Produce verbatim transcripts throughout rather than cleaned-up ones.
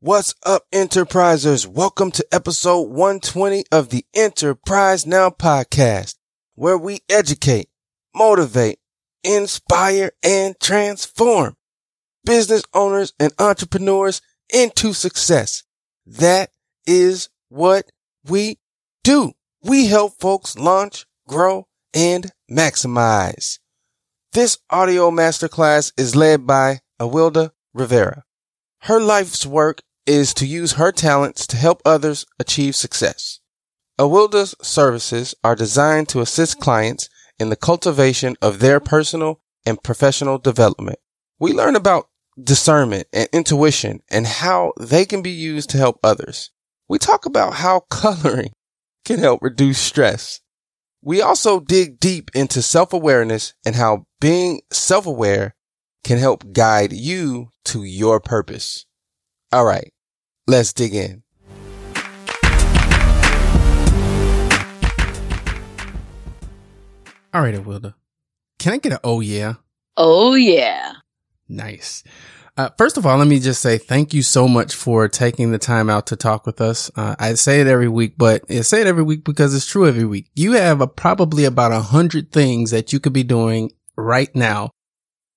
What's up, Enterprisers? Welcome to episode one twenty of the Enterprise Now podcast, where we educate, motivate, inspire, and transform business owners and entrepreneurs into success. That is what we do. We help folks launch, grow, and maximize. This audio masterclass is led by Awilda Rivera. Her life's work is to use her talents to help others achieve success. Awilda's services are designed to assist clients in the cultivation of their personal and professional development. We learn about discernment and intuition and how they can be used to help others. We talk about how coloring can help reduce stress. We also dig deep into self-awareness and how being self-aware can help guide you to your purpose. All right, let's dig in. All right, Awilda, can I get an oh yeah? Oh yeah. Nice. Uh, first of all, let me just say thank you so much for taking the time out to talk with us. Uh, I say it every week, but I say it every week because it's true every week. You have a, probably about a hundred things that you could be doing right now,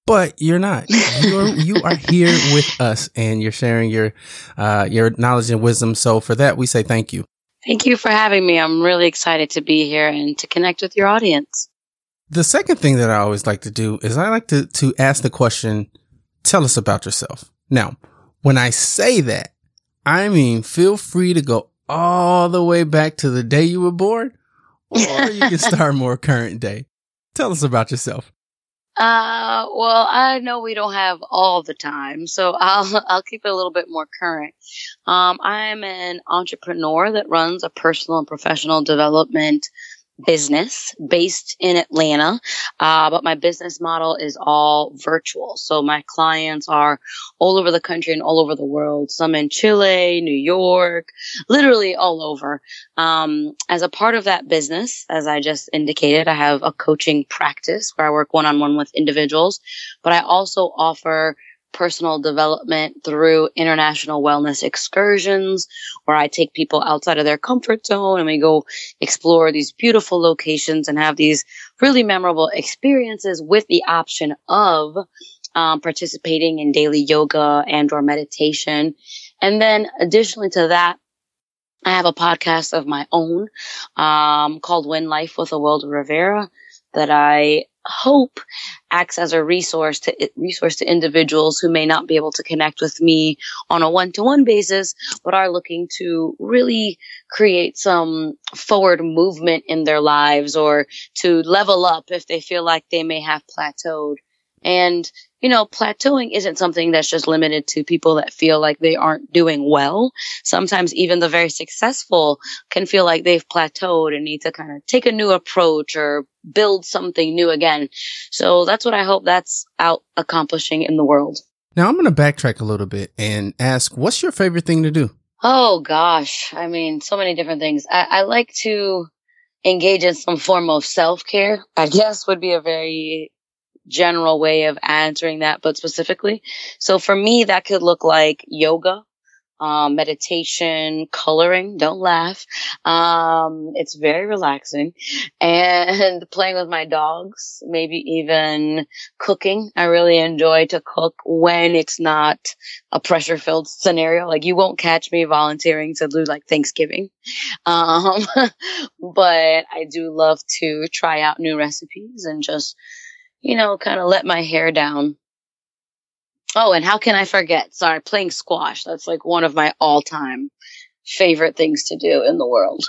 but you're not. You're, you are here with us, and you're sharing your uh, your knowledge and wisdom. So for that, we say thank you. Thank you for having me. I'm really excited to be here and to connect with your audience. The second thing that I always like to do is I like to, to ask the question, tell us about yourself. Now, when I say that, I mean, feel free to go all the way back to the day you were born, or you can start more current day. Tell us about yourself. Uh, well, I know we don't have all the time, so I'll, I'll keep it a little bit more current. Um, I'm an entrepreneur that runs a personal and professional development business based in Atlanta. Uh, but my business model is all virtual. So my clients are all over the country and all over the world. Some in Chile, New York, literally all over. Um, as a part of that business, as I just indicated, I have a coaching practice where I work one-on-one with individuals, but I also offer personal development through international wellness excursions, where I take people outside of their comfort zone and we go explore these beautiful locations and have these really memorable experiences with the option of um, participating in daily yoga and or meditation. And then additionally to that, I have a podcast of my own um, called Win Life with Awilda Rivera that I hope acts as a resource to resource to individuals who may not be able to connect with me on a one-to-one basis, but are looking to really create some forward movement in their lives or to level up if they feel like they may have plateaued. And, you know, plateauing isn't something that's just limited to people that feel like they aren't doing well. Sometimes even the very successful can feel like they've plateaued and need to kind of take a new approach or build something new again. So that's what I hope that's out accomplishing in the world. Now, I'm going to backtrack a little bit and ask, what's your favorite thing to do? Oh, gosh. I mean, so many different things. I, I like to engage in some form of self-care, I guess would be a very general way of answering that, but specifically. So for me, that could look like yoga. um, meditation, coloring. Don't laugh. Um, it's very relaxing, and playing with my dogs, maybe even cooking. I really enjoy to cook when it's not a pressure filled scenario. Like, you won't catch me volunteering to do like Thanksgiving. Um, but I do love to try out new recipes and just, you know, kind of let my hair down. Oh, and how can I forget? Sorry, playing squash. That's like one of my all-time favorite things to do in the world.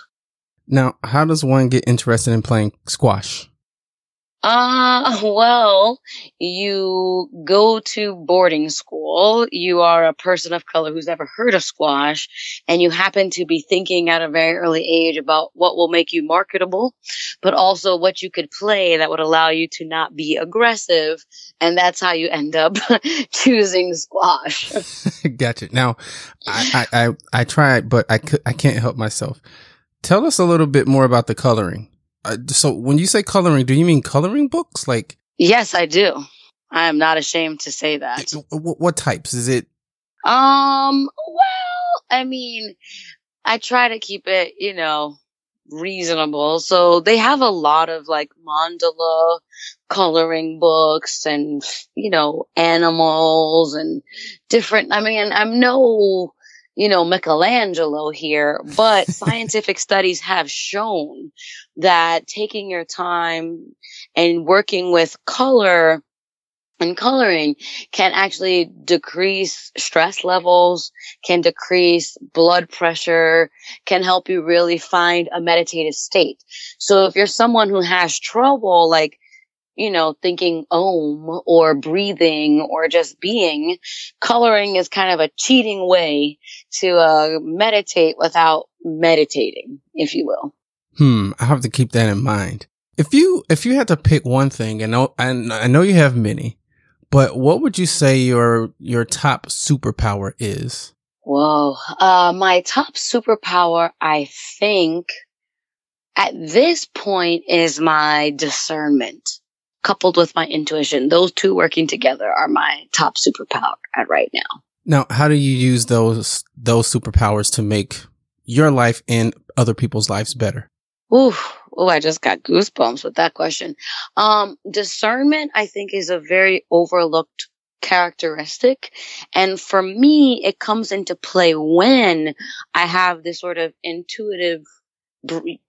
Now, how does one get interested in playing squash? Uh, well, you go to boarding school. You are a person of color who's never heard of squash, and you happen to be thinking at a very early age about what will make you marketable, but also what you could play that would allow you to not be aggressive. And that's how you end up choosing squash. Gotcha. Now, I, I, I, I tried, but I, could, I can't help myself. Tell us a little bit more about the coloring. Uh, so when you say coloring, do you mean coloring books? Like, yes, I do. I am not ashamed to say that. What, what types is it? Um, well, I mean, I try to keep it, you know, reasonable. So they have a lot of like mandala coloring books and, you know, animals and different. I mean, I'm no, you know, Michelangelo here, but scientific studies have shown that taking your time and working with color and coloring can actually decrease stress levels, can decrease blood pressure, can help you really find a meditative state. So if you're someone who has trouble, like, you know, thinking om or breathing or just being, coloring is kind of a cheating way to uh, meditate without meditating, if you will. Hmm. I have to keep that in mind. If you, if you had to pick one thing, and I know you have many, but what would you say your, your top superpower is? Whoa. Uh, my top superpower, I think at this point, is my discernment, coupled with my intuition. Those two working together are my top superpower at right now. Now, how do you use those those superpowers to make your life and other people's lives better? Ooh, oh, I just got goosebumps with that question. Um, discernment, I think, is a very overlooked characteristic. And for me, it comes into play when I have this sort of intuitive,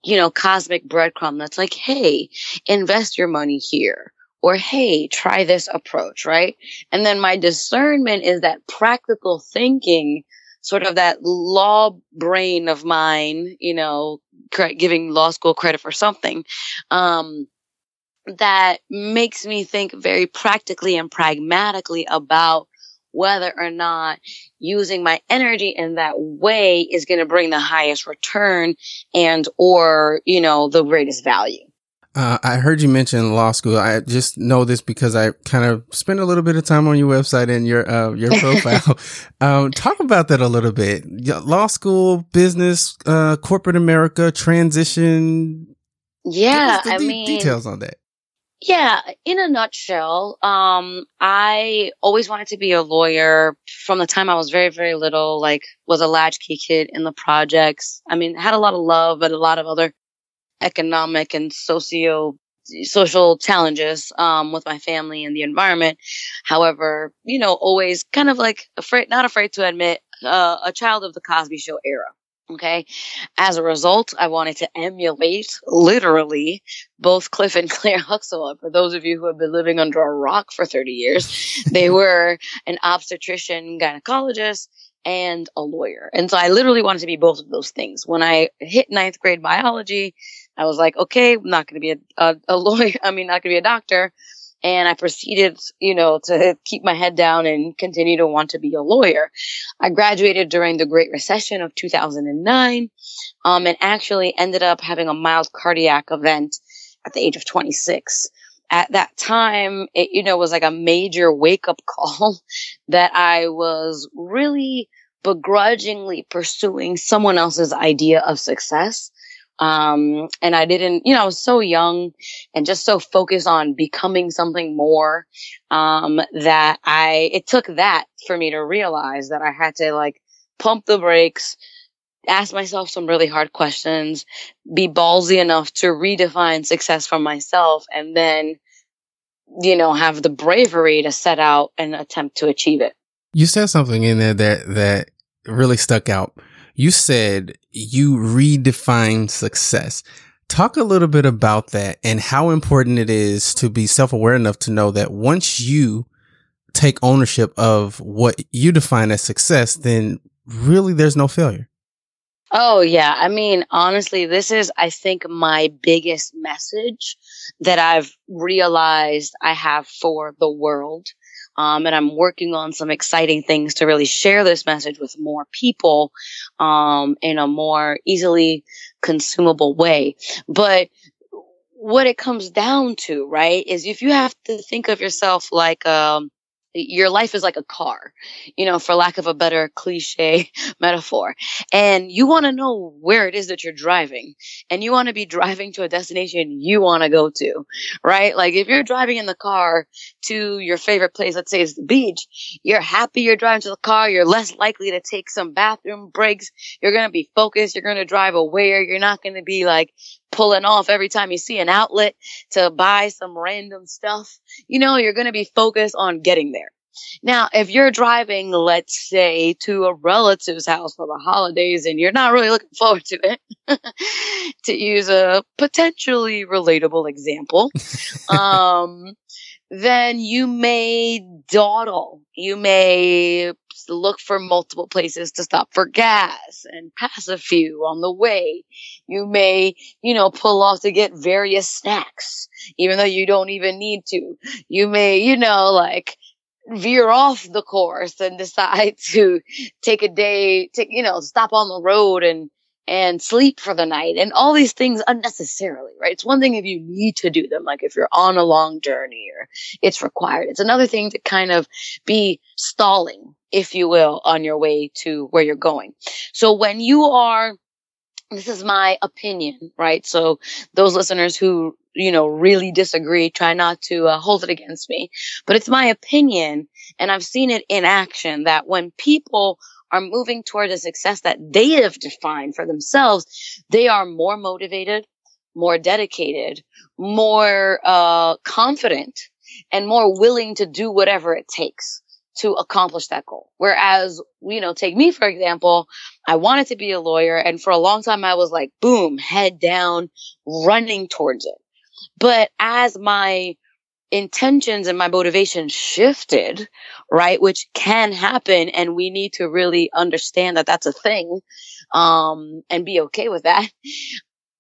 you know, cosmic breadcrumb that's like, hey, invest your money here, or hey, try this approach, right? And then my discernment is that practical thinking, sort of that law brain of mine, you know, giving law school credit for something, um, that makes me think very practically and pragmatically about whether or not using my energy in that way is going to bring the highest return and or, you know, the greatest value. Uh, I heard you mention law school. I just know this because I kind of spent a little bit of time on your website and your uh, your profile. um, talk about that a little bit. Law school, business, uh, corporate America, transition. Yeah, I de- mean, details on that. Yeah, in a nutshell, um, I always wanted to be a lawyer from the time I was very, very little, like was a latchkey kid in the projects. I mean, had a lot of love, but a lot of other economic and socio social challenges, um, with my family and the environment. However, you know, always kind of like afraid, not afraid to admit, uh, a child of the Cosby Show era. Okay. As a result, I wanted to emulate literally both Cliff and Claire Huxtable. For those of you who have been living under a rock for thirty years, they were an obstetrician, gynecologist, and a lawyer. And so I literally wanted to be both of those things. When I hit ninth grade biology, I was like, okay, I'm not going to be a, a, a lawyer. I mean, not going to be a doctor. And I proceeded, you know, to keep my head down and continue to want to be a lawyer. I graduated during the Great Recession of two thousand nine, um, and actually ended up having a mild cardiac event at the age of twenty-six. At that time, it, you know, was like a major wake-up call that I was really begrudgingly pursuing someone else's idea of success. Um, and I didn't, you know, I was so young and just so focused on becoming something more, um, that I, it took that for me to realize that I had to like pump the brakes, ask myself some really hard questions, be ballsy enough to redefine success for myself, and then, you know, have the bravery to set out and attempt to achieve it. You said something in there that, that really stuck out. You said you redefine success. Talk a little bit about that and how important it is to be self-aware enough to know that once you take ownership of what you define as success, then really there's no failure. Oh, yeah. I mean, honestly, this is, I think, my biggest message that I've realized I have for the world. Um, and I'm working on some exciting things to really share this message with more people, um, in a more easily consumable way. But what it comes down to, right, is if you have to think of yourself like, um, your life is like a car, you know, for lack of a better cliche metaphor. And you want to know where it is that you're driving, and you want to be driving to a destination you want to go to, right? Like if you're driving in the car to your favorite place, let's say it's the beach, you're happy you're driving to the car. You're less likely to take some bathroom breaks. You're going to be focused. You're going to drive aware. You're not going to be like pulling off every time you see an outlet to buy some random stuff. You know, you're going to be focused on getting there. Now, if you're driving, let's say, to a relative's house for the holidays and you're not really looking forward to it, to use a potentially relatable example, um, then you may dawdle. You may look for multiple places to stop for gas and pass a few on the way. You may, you know, pull off to get various snacks, even though you don't even need to. You may, you know, like veer off the course and decide to take a day, take, you know, stop on the road and and sleep for the night and all these things unnecessarily, right? It's one thing if you need to do them, like if you're on a long journey or it's required. It's another thing to kind of be stalling, if you will, on your way to where you're going. So when you are, this is my opinion, right? So those listeners who, you know, really disagree, try not to uh, hold it against me, but it's my opinion. And I've seen it in action that when people are moving toward a success that they have defined for themselves, they are more motivated, more dedicated, more uh confident, and more willing to do whatever it takes to accomplish that goal. Whereas, you know, take me, for example, I wanted to be a lawyer. And for a long time, I was like, boom, head down, running towards it. But as my intentions and my motivation shifted, right, which can happen, and we need to really understand that that's a thing, um, and be okay with that.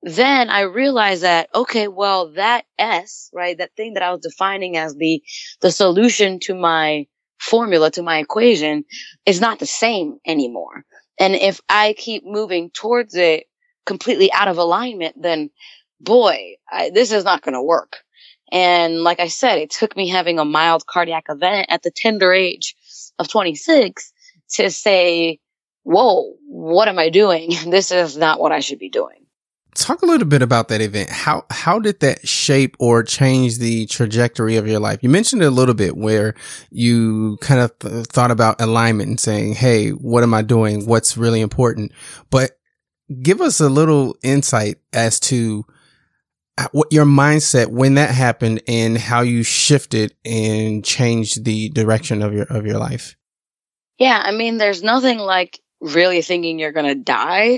Then I realized that, okay, well, that S, right, that thing that I was defining as the the solution to my formula, to my equation, is not the same anymore. And if I keep moving towards it completely out of alignment, then boy, I, this is not going to work. And like I said, it took me having a mild cardiac event at the tender age of twenty-six to say, whoa, what am I doing? This is not what I should be doing. Talk a little bit about that event. How how did that shape or change the trajectory of your life? You mentioned it a little bit where you kind of th- thought about alignment and saying, hey, what am I doing? What's really important? But give us a little insight as to what your mindset when that happened and how you shifted and changed the direction of your of your life. Yeah, I mean, there's nothing like really thinking you're going to die.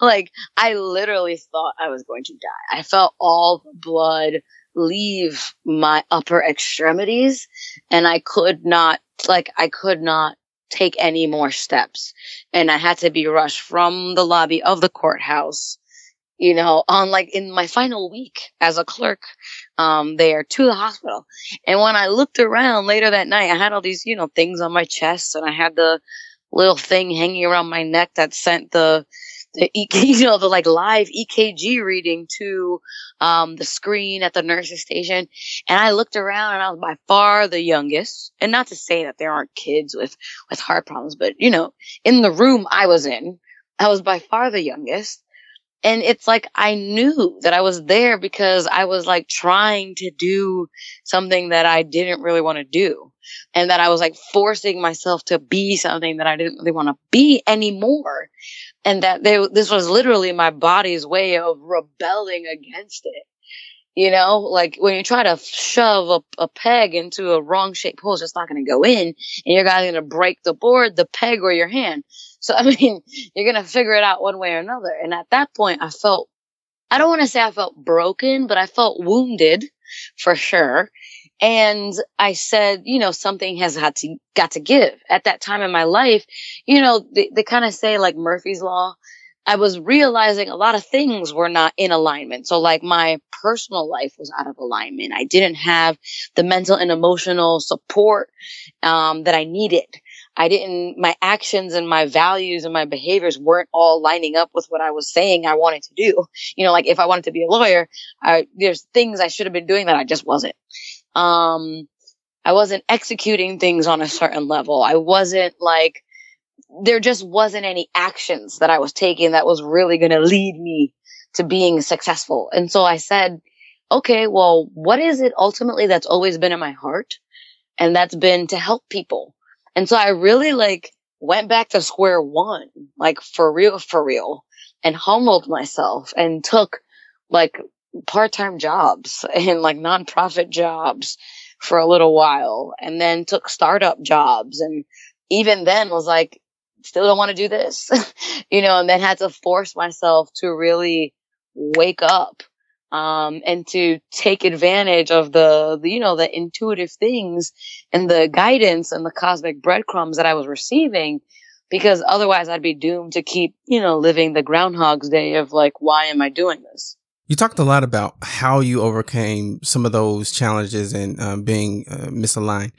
Like, I literally thought I was going to die. I felt all the blood leave my upper extremities, and I could not, like, I could not take any more steps. And I had to be rushed from the lobby of the courthouse, you know, on like in my final week as a clerk, um, there to the hospital. And when I looked around later that night, I had all these, you know, things on my chest, and I had the little thing hanging around my neck that sent the, the E K, you know, the like live E K G reading to, um, the screen at the nurse's station. And I looked around, and I was by far the youngest. And not to say that there aren't kids with, with heart problems, but you know, in the room I was in, I was by far the youngest. And it's like, I knew that I was there because I was like trying to do something that I didn't really want to do. And that I was like forcing myself to be something that I didn't really want to be anymore. And that they, this was literally my body's way of rebelling against it. You know, like when you try to shove a, a peg into a wrong shaped hole, it's just not going to go in, and you're going to break the board, the peg, or your hand. So, I mean, you're going to figure it out one way or another. And at that point, I felt, I don't want to say I felt broken, but I felt wounded for sure. And I said, you know, something has got to, got to give. At that time in my life, you know, they, they kind of say like Murphy's Law. I was realizing a lot of things were not in alignment. So like my personal life was out of alignment. I didn't have the mental and emotional support, um, that I needed. I didn't, my actions and my values and my behaviors weren't all lining up with what I was saying I wanted to do. You know, like if I wanted to be a lawyer, I, there's things I should have been doing that I just wasn't. Um, I wasn't executing things on a certain level. I wasn't like, there just wasn't any actions that I was taking that was really going to lead me to being successful. And so I said, okay, well, what is it ultimately that's always been in my heart? And that's been to help people. And so I really like went back to square one, like for real, for real, and humbled myself and took like part-time jobs and like nonprofit jobs for a little while, and then took startup jobs. And even then was like, still don't want to do this, you know, and then had to force myself to really wake up, um, and to take advantage of the, the, you know, the intuitive things and the guidance and the cosmic breadcrumbs that I was receiving, because otherwise I'd be doomed to keep, you know, living the Groundhog's Day of like, why am I doing this? You talked a lot about how you overcame some of those challenges and um, being uh, misaligned.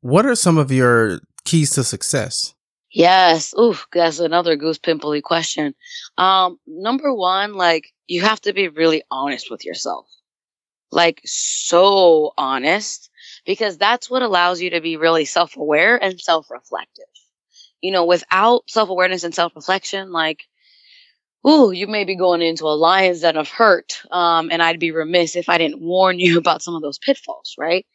What are some of your keys to success? Yes. Ooh, that's another goose pimply question. Um, number one, like you have to be really honest with yourself, like so honest, because that's what allows you to be really self-aware and self-reflective. You know, without self-awareness and self-reflection, like, ooh, you may be going into a lion's den of hurt. Um, and I'd be remiss if I didn't warn you about some of those pitfalls, right?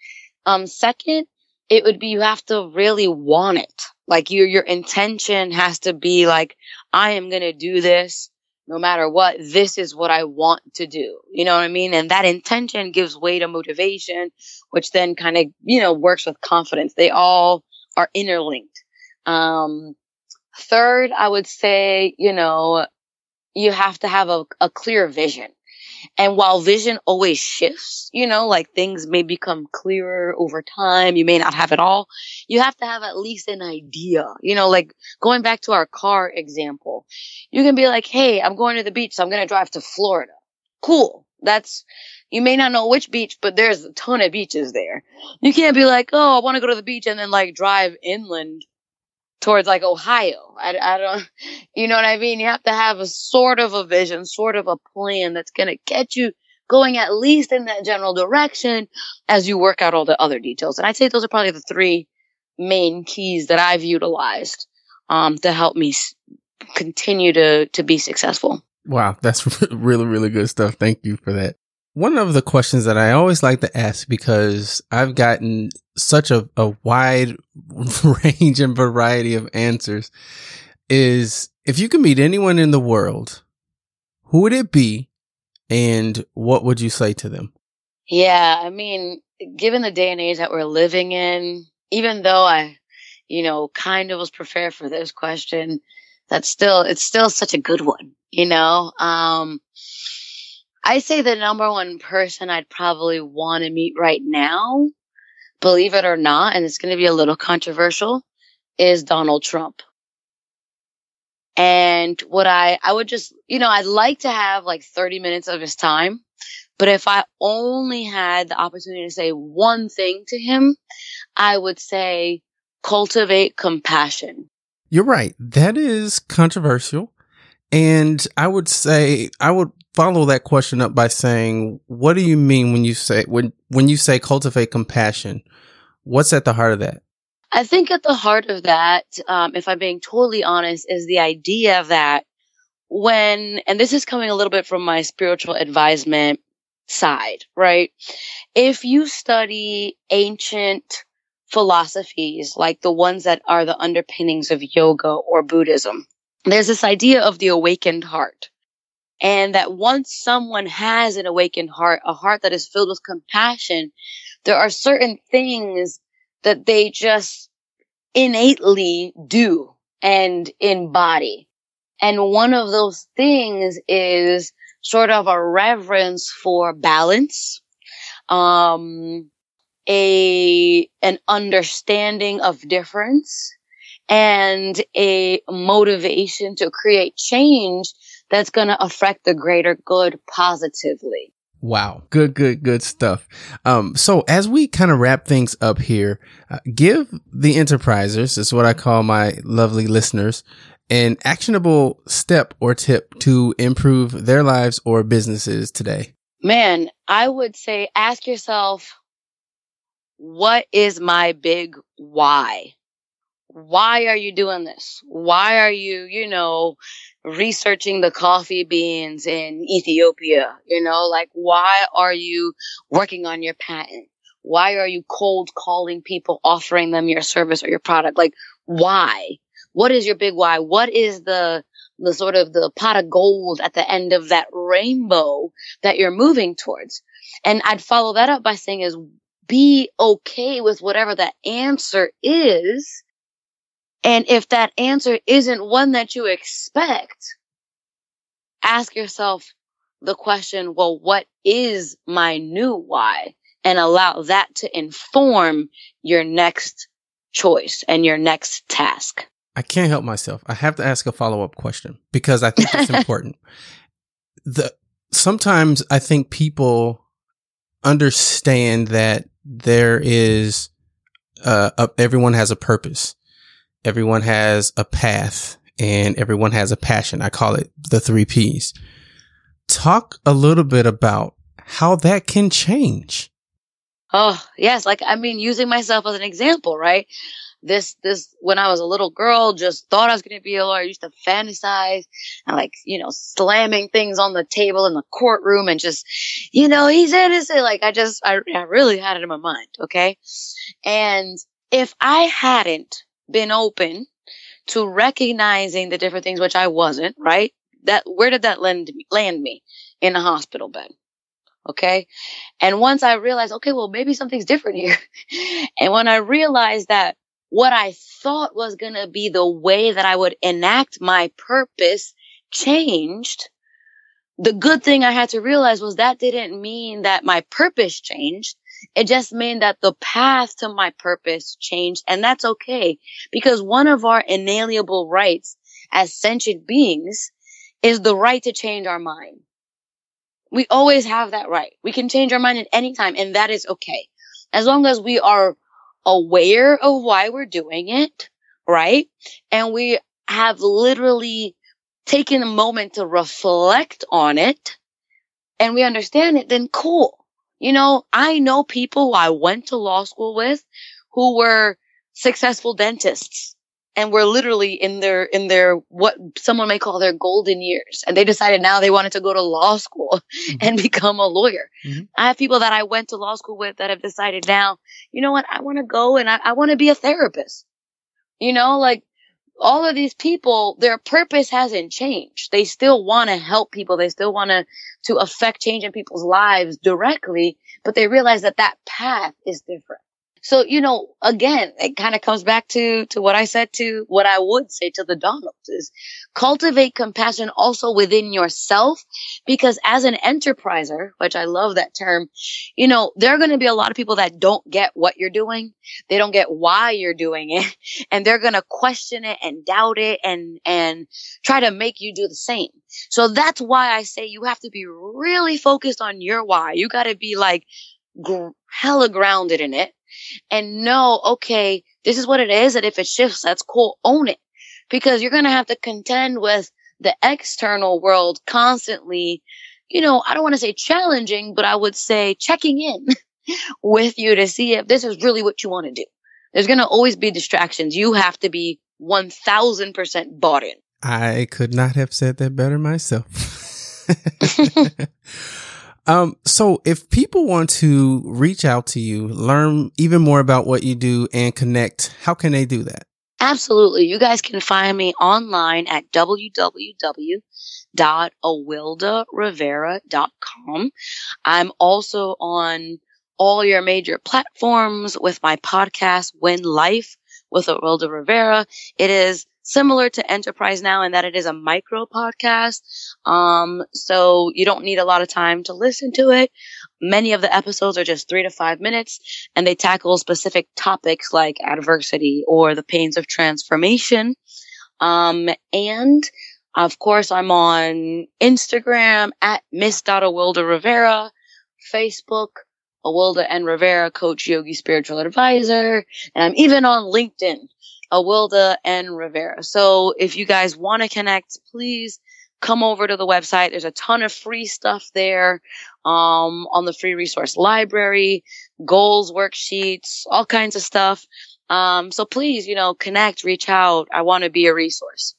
Um, second, it would be, you have to really want it. Like your, your intention has to be like, I am going to do this no matter what. This is what I want to do. You know what I mean? And that intention gives way to motivation, which then kind of, you know, works with confidence. They all are interlinked. Um, third, I would say, you know, you have to have a, a clear vision. And while vision always shifts, you know, like things may become clearer over time. You may not have it all. You have to have at least an idea, you know, like going back to our car example, you can be like, hey, I'm going to the beach, so I'm going to drive to Florida. Cool. That's, you may not know which beach, but there's a ton of beaches there. You can't be like, oh, I want to go to the beach and then like drive inland towards like Ohio. I, I don't, you know what I mean? You have to have a sort of a vision, sort of a plan that's going to get you going at least in that general direction as you work out all the other details. And I'd say those are probably the three main keys that I've utilized, um, to help me s- continue to, to be successful. Wow. That's really, really good stuff. Thank you for that. One of the questions that I always like to ask, because I've gotten such a, a wide range and variety of answers, is if you could meet anyone in the world, who would it be and what would you say to them? Yeah, I mean, given the day and age that we're living in, even though I, you know, kind of was prepared for this question, that's still, it's still such a good one, you know? Um, I say the number one person I'd probably want to meet right now, believe it or not, and it's going to be a little controversial, is Donald Trump. And what I, I would just, you know, I'd like to have like thirty minutes of his time, but if I only had the opportunity to say one thing to him, I would say cultivate compassion. You're right. That is controversial. And I would say, I would follow that question up by saying, what do you mean when you say, when, when you say cultivate compassion? What's at the heart of that? I think at the heart of that, um, if I'm being totally honest, is the idea that when, and this is coming a little bit from my spiritual advisement side, right? If you study ancient philosophies, like the ones that are the underpinnings of yoga or Buddhism, there's this idea of the awakened heart. And that once someone has an awakened heart, a heart that is filled with compassion, there are certain things that they just innately do and embody. And one of those things is sort of a reverence for balance, um, a, an understanding of difference, and a motivation to create change that's going to affect the greater good positively. Wow. Good, good, good stuff. Um, so as we kind of wrap things up here, uh, give the enterprisers, is what I call my lovely listeners, an actionable step or tip to improve their lives or businesses today. Man, I would say ask yourself, what is my big why? Why are you doing this? Why are you, you know, researching the coffee beans in Ethiopia? You know, like, why are you working on your patent? Why are you cold calling people, offering them your service or your product? Like, why? What is your big why? What is the, the sort of the pot of gold at the end of that rainbow that you're moving towards? And I'd follow that up by saying is be okay with whatever that answer is. And if that answer isn't one that you expect, ask yourself the question, well, what is my new why? And allow that to inform your next choice and your next task. I can't help myself. I have to ask a follow-up question because I think it's important. The, sometimes I think people understand that there is, uh, a, everyone has a purpose. Everyone has a path and everyone has a passion. I call it the three Ps. Talk a little bit about how that can change. Oh, yes. Like, I mean, using myself as an example, right? This, this, when I was a little girl, just thought I was going to be a lawyer. I used to fantasize and, like, you know, slamming things on the table in the courtroom and just, you know, he's innocent. Like, I just, I, I really had it in my mind. Okay. And if I hadn't been open to recognizing the different things, which I wasn't, right? That, where did that land me? Land me in a hospital bed. Okay. And once I realized, okay, well, maybe something's different here. And when I realized that what I thought was going to be the way that I would enact my purpose changed, the good thing I had to realize was that didn't mean that my purpose changed. It just meant that the path to my purpose changed, and that's okay, because one of our inalienable rights as sentient beings is the right to change our mind. We always have that right. We can change our mind at any time, and that is okay. As long as we are aware of why we're doing it, right? And we have literally taken a moment to reflect on it, and we understand it, then cool. You know, I know people I went to law school with who were successful dentists and were literally in their, in their, what someone may call their golden years. And they decided now they wanted to go to law school mm-hmm. and become a lawyer. Mm-hmm. I have people that I went to law school with that have decided now, you know what? I want to go and I, I want to be a therapist. You know, like all of these people, their purpose hasn't changed. They still want to help people. They still want to to affect change in people's lives directly, but they realize that that path is different. So, you know, again, it kind of comes back to, to what I said to what I would say to the Donalds is cultivate compassion also within yourself, because as an enterpriser, which I love that term, you know, there are going to be a lot of people that don't get what you're doing. They don't get why you're doing it, and they're going to question it and doubt it and, and try to make you do the same. So that's why I say you have to be really focused on your why. You got to be like gr- hella grounded in it. And know, okay, this is what it is. And if it shifts, that's cool. Own it, because you're going to have to contend with the external world constantly. You know, I don't want to say challenging, but I would say checking in with you to see if this is really what you want to do. There's going to always be distractions. You have to be one thousand percent bought in. I could not have said that better myself. um, so if people want to reach out to you, learn even more about what you do and connect, how can they do that? Absolutely. You guys can find me online at w w w dot awilda rivera dot com. I'm also on all your major platforms with my podcast, Win Life with Awilda Rivera. It is similar to Enterprise Now in that it is a micro podcast. Um, so you don't need a lot of time to listen to it. Many of the episodes are just three to five minutes and they tackle specific topics like adversity or the pains of transformation. Um, and of course, I'm on Instagram at miss.awilda Rivera, Facebook, Awilda and Rivera, Coach Yogi Spiritual Advisor, and I'm even on LinkedIn, Awilda and Rivera. So if you guys want to connect, please come over to the website. There's a ton of free stuff there, um, on the free resource library, goals, worksheets, all kinds of stuff. Um, so please, you know, connect, reach out. I want to be a resource.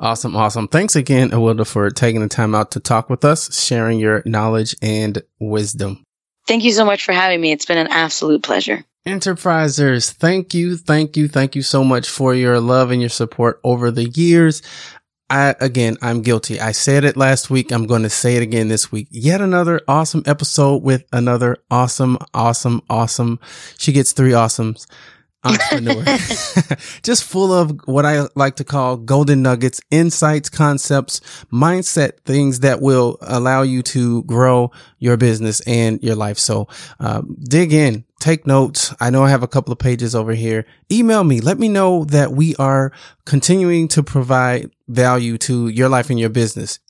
Awesome. Awesome. Thanks again, Awilda, for taking the time out to talk with us, sharing your knowledge and wisdom. Thank you so much for having me. It's been an absolute pleasure. Enterprisers, thank you, thank you, thank you so much for your love and your support over the years. I, again, I'm guilty. I said it last week. I'm going to say it again this week. Yet another awesome episode with another awesome, awesome, awesome. She gets three awesomes. Entrepreneur. Just full of what I like to call golden nuggets, insights, concepts, mindset, things that will allow you to grow your business and your life. So um, dig in, take notes. I know I have a couple of pages over here. Email me. Let me know that we are continuing to provide value to your life and your business.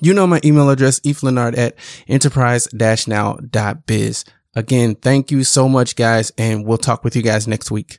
You know my email address, eflenard at enterprise dash now dot biz. Again, thank you so much, guys, and we'll talk with you guys next week.